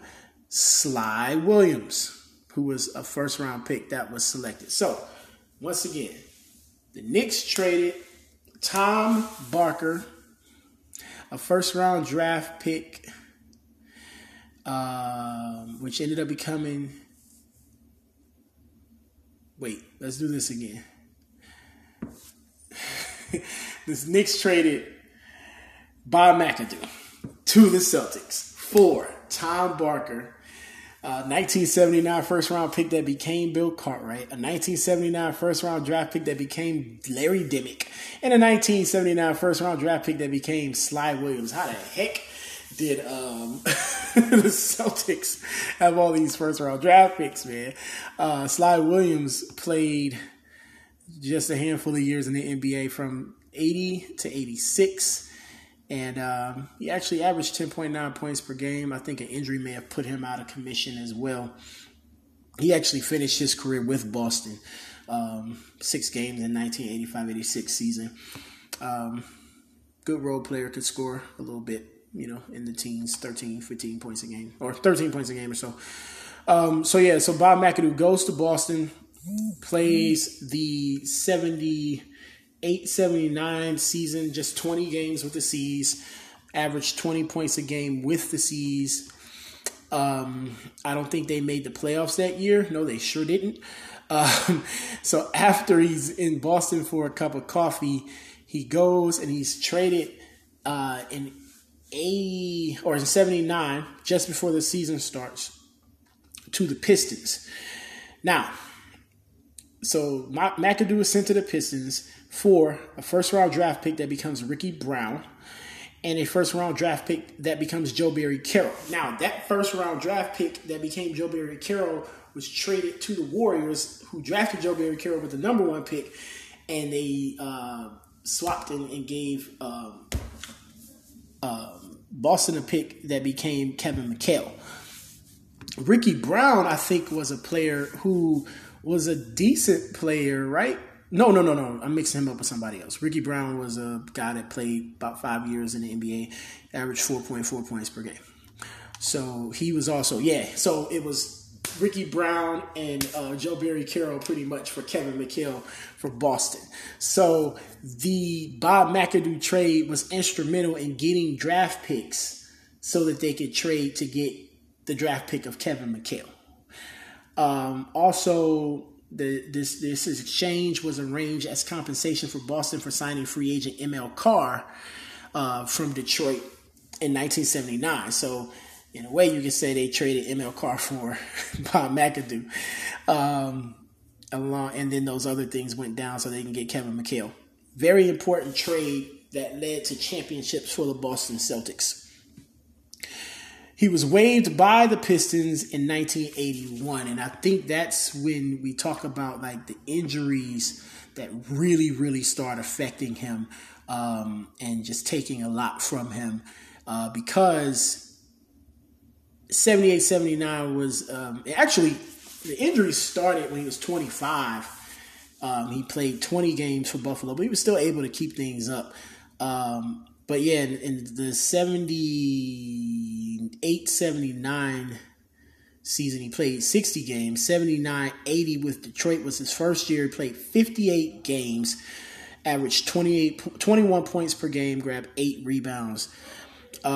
Sly Williams, who was a first-round pick that was selected. So, once again, the Knicks traded Tom Barker, a first-round draft pick, which ended up becoming... Wait, let's do this again. This Knicks traded Bob McAdoo to the Celtics for Tom Barker, 1979 first-round pick that became Bill Cartwright, a 1979 first-round draft pick that became Larry Dimick, and a 1979 first-round draft pick that became Sly Williams. How the heck did the Celtics have all these first-round draft picks, man? Sly Williams played just a handful of years in the NBA from 80 to 86. And he actually averaged 10.9 points per game. I think an injury may have put him out of commission as well. He actually finished his career with Boston, 6 games in 1985-86 season. Good role player, could score a little bit, in the teens, 13, 15 points a game, or 13 points a game or so. So Bob McAdoo goes to Boston, plays the 78-79 season, just 20 games with the C's, averaged 20 points a game with the C's, I don't think they made the playoffs that year. No, they sure didn't. So after he's in Boston for a cup of coffee, he goes and he's traded in 79, just before the season starts, to the Pistons. Now, so McAdoo is sent to the Pistons for a first-round draft pick that becomes Ricky Brown and a first-round draft pick that becomes Joe Barry Carroll. Now, that first-round draft pick that became Joe Barry Carroll was traded to the Warriors, who drafted Joe Barry Carroll with the number one pick, and they swapped in and gave Boston a pick that became Kevin McHale. Ricky Brown, I think, was a player who was a decent player, right? No. I'm mixing him up with somebody else. Ricky Brown was a guy that played about 5 years in the NBA, averaged 4.4 points per game. So he was also, so it was Ricky Brown and Joe Barry Carroll pretty much for Kevin McHale for Boston. So the Bob McAdoo trade was instrumental in getting draft picks so that they could trade to get the draft pick of Kevin McHale. Also, this exchange was arranged as compensation for Boston for signing free agent ML Carr from Detroit in 1979. So, in a way, you can say they traded ML Carr for Bob McAdoo. And then those other things went down so they can get Kevin McHale. Very important trade that led to championships for the Boston Celtics. He was waived by the Pistons in 1981, and I think that's when we talk about like the injuries that really, really start affecting him and just taking a lot from him because 78-79 was actually the injuries started when he was 25. He played 20 games for Buffalo, but he was still able to keep things up. But yeah, in the 78-79 season, he played 60 games. 79-80 with Detroit was his first year. He played 58 games, averaged 21 points per game, grabbed 8 rebounds. In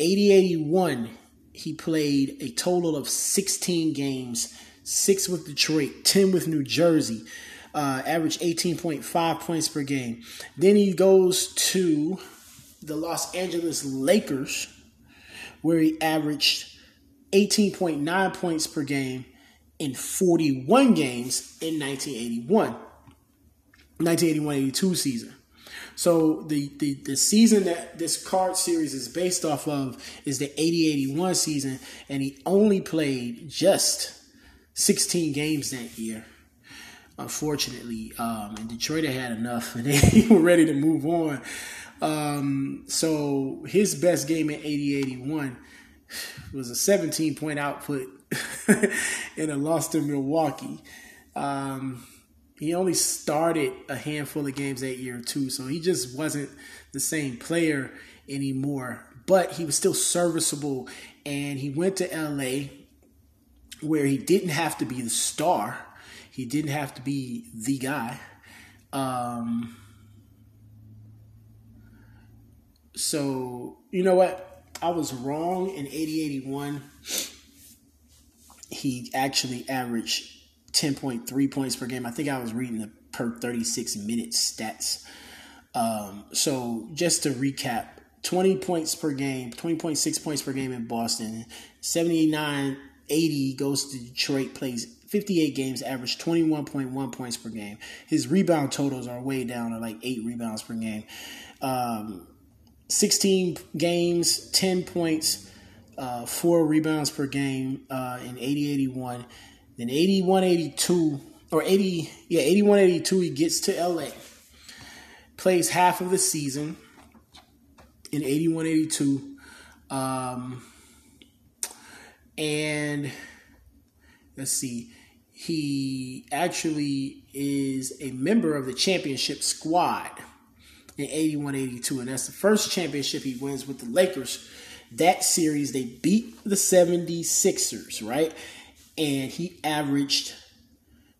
80-81, he played a total of 16 games, 6 with Detroit, 10 with New Jersey. Averaged 18.5 points per game. Then he goes to the Los Angeles Lakers, where he averaged 18.9 points per game in 41 games in 1981-82 season. So the season that this card series is based off of is the 80-81 season, and he only played just 16 games that year. Unfortunately, and Detroit had enough, and they were ready to move on. So his best game in 80-81 was a 17-point output in a loss to Milwaukee. He only started a handful of games that year too, so he just wasn't the same player anymore. But he was still serviceable, and he went to LA, where he didn't have to be the star. He didn't have to be the guy. So, you know what? I was wrong in 80-81. He actually averaged 10.3 points per game. I think I was reading the per 36-minute stats. So, just to recap, 20 points per game, 20.6 points per game in Boston. 79-80 goes to Detroit, plays 58 games, averaged 21.1 points per game. His rebound totals are way down to like 8 rebounds per game. 16 games, 10 points, 4 rebounds per game in 80-81. Then 81-82, or 81-82, he gets to LA. Plays half of the season in 81-82. And let's see. He actually is a member of the championship squad in 81-82, and that's the first championship he wins with the Lakers. That series, they beat the 76ers, right? And he averaged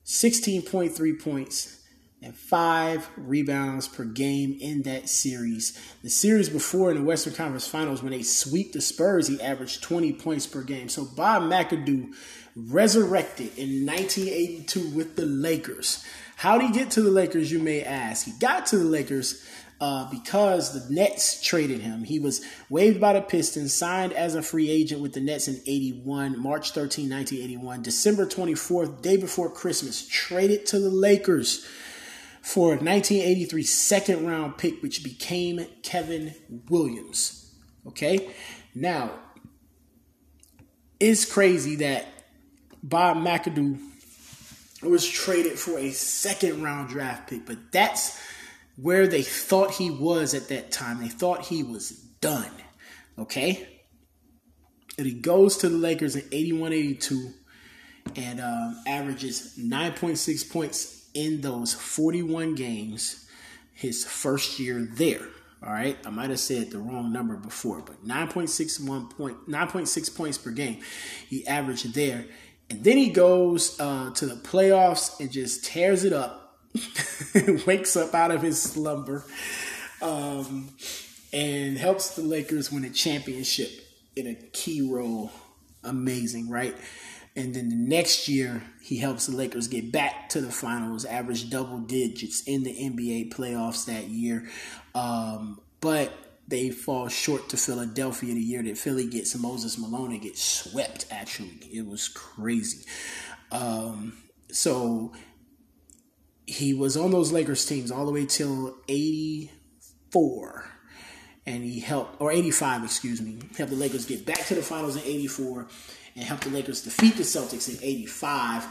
16.3 points, and 5 rebounds per game in that series. The series before in the Western Conference Finals, when they sweep the Spurs, he averaged 20 points per game. So Bob McAdoo resurrected in 1982 with the Lakers. How did he get to the Lakers, you may ask? He got to the Lakers because the Nets traded him. He was waived by the Pistons, signed as a free agent with the Nets in 81, March 13, 1981. December 24th, day before Christmas, traded to the Lakers for a 1983 second-round pick, which became Kevin Williams. Okay? Now, it's crazy that Bob McAdoo was traded for a second-round draft pick, but that's where they thought he was at that time. They thought he was done, okay? And he goes to the Lakers in 81-82 and averages 9.6 points in those 41 games his first year there, all right? I might have said the wrong number before, but 9.6 points per game he averaged there. And then he goes to the playoffs and just tears it up. Wakes up out of his slumber and helps the Lakers win a championship in a key role. Amazing, right? And then the next year, he helps the Lakers get back to the finals, average double digits in the NBA playoffs that year. But they fall short to Philadelphia the year that Philly gets Moses Malone and gets swept, actually. It was crazy. He was on those Lakers teams all the way till 84, and he helped, or 85, excuse me, helped the Lakers get back to the finals in 84 and helped the Lakers defeat the Celtics in 85,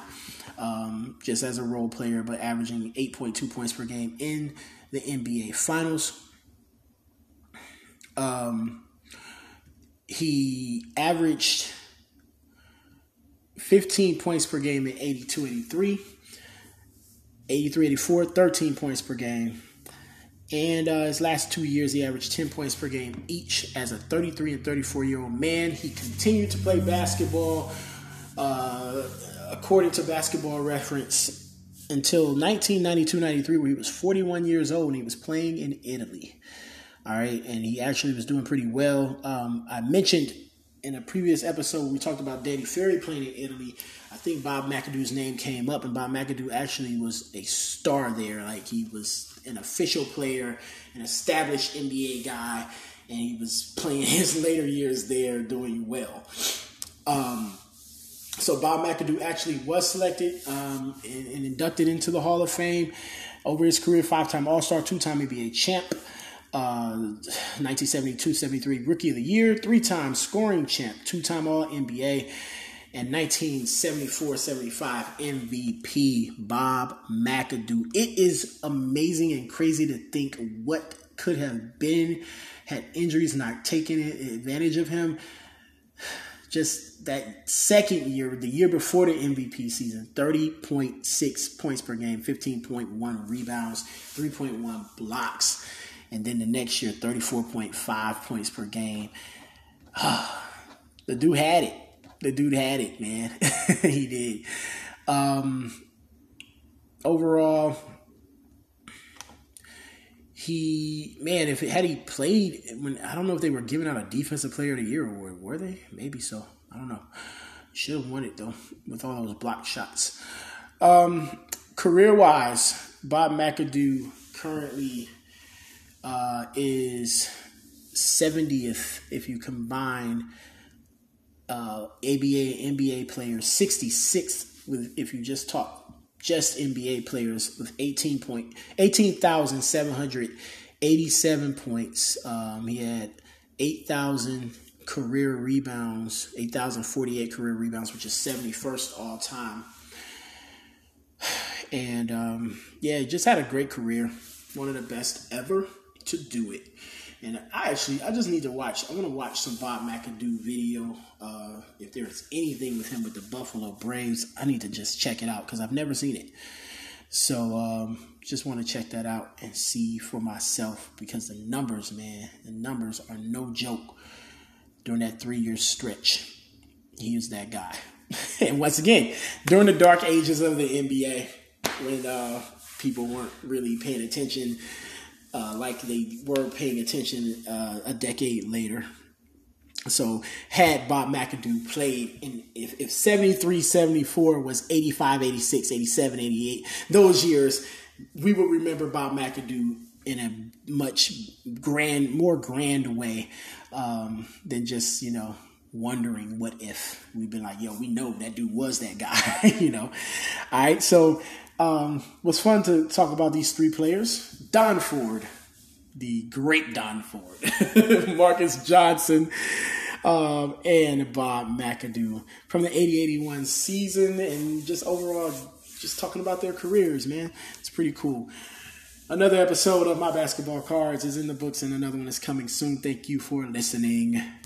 just as a role player, but averaging 8.2 points per game in the NBA Finals. He averaged 15 points per game in 82-83. 83-84, 13 points per game. And his last 2 years, he averaged 10 points per game each as a 33- and 34-year-old man. He continued to play basketball, according to Basketball Reference, until 1992-93, where he was 41 years old and he was playing in Italy. All right, and he actually was doing pretty well. I mentioned in a previous episode, we talked about Danny Ferry playing in Italy. I think Bob McAdoo's name came up, and Bob McAdoo actually was a star there. Like, he was an official player, an established NBA guy, and he was playing his later years there doing well. So Bob McAdoo actually was selected and inducted into the Hall of Fame. Over his career, 5-time All-Star, 2-time NBA champ. 1972-73 Rookie of the Year, 3-time scoring champ, 2-time All-NBA, and 1974-75 MVP, Bob McAdoo. It is amazing and crazy to think what could have been had injuries not taken advantage of him. Just that second year, the year before the MVP season, 30.6 points per game, 15.1 rebounds, 3.1 blocks. And then the next year, 34.5 points per game. The dude had it. The dude had it, man. He did. Overall, if he played, I don't know if they were giving out a Defensive Player of the Year award. Were they? Maybe so. I don't know. Should have won it, though, with all those block shots. Career-wise, Bob McAdoo currently is 70th if you combine ABA and NBA players, 66th if you just talk just NBA players, with 18,787 points. He had 8,000 career rebounds, 8,048 career rebounds, which is 71st all time. And just had a great career, one of the best ever to do it. And I just need to watch. I want to watch some Bob McAdoo video. If there's anything with him with the Buffalo Braves, I need to just check it out because I've never seen it. So just want to check that out and see for myself, because the numbers, man, the numbers are no joke. During that 3-year stretch, he was that guy. And once again, during the dark ages of the NBA, when people weren't really paying attention like they were paying attention a decade later. So had Bob McAdoo played in, if 73, 74 was 85, 86, 87, 88, those years, we would remember Bob McAdoo in a much more grand way than just, you know, wondering what if. We've been like, yo, we know that dude was that guy, you know. All right, so was fun to talk about these three players. Don Ford, the great Don Ford, Marques Johnson, and Bob McAdoo from the 80-81 season, and just overall just talking about their careers, man. It's pretty cool. Another episode of My Basketball Cards is in the books, and another one is coming soon. Thank you for listening.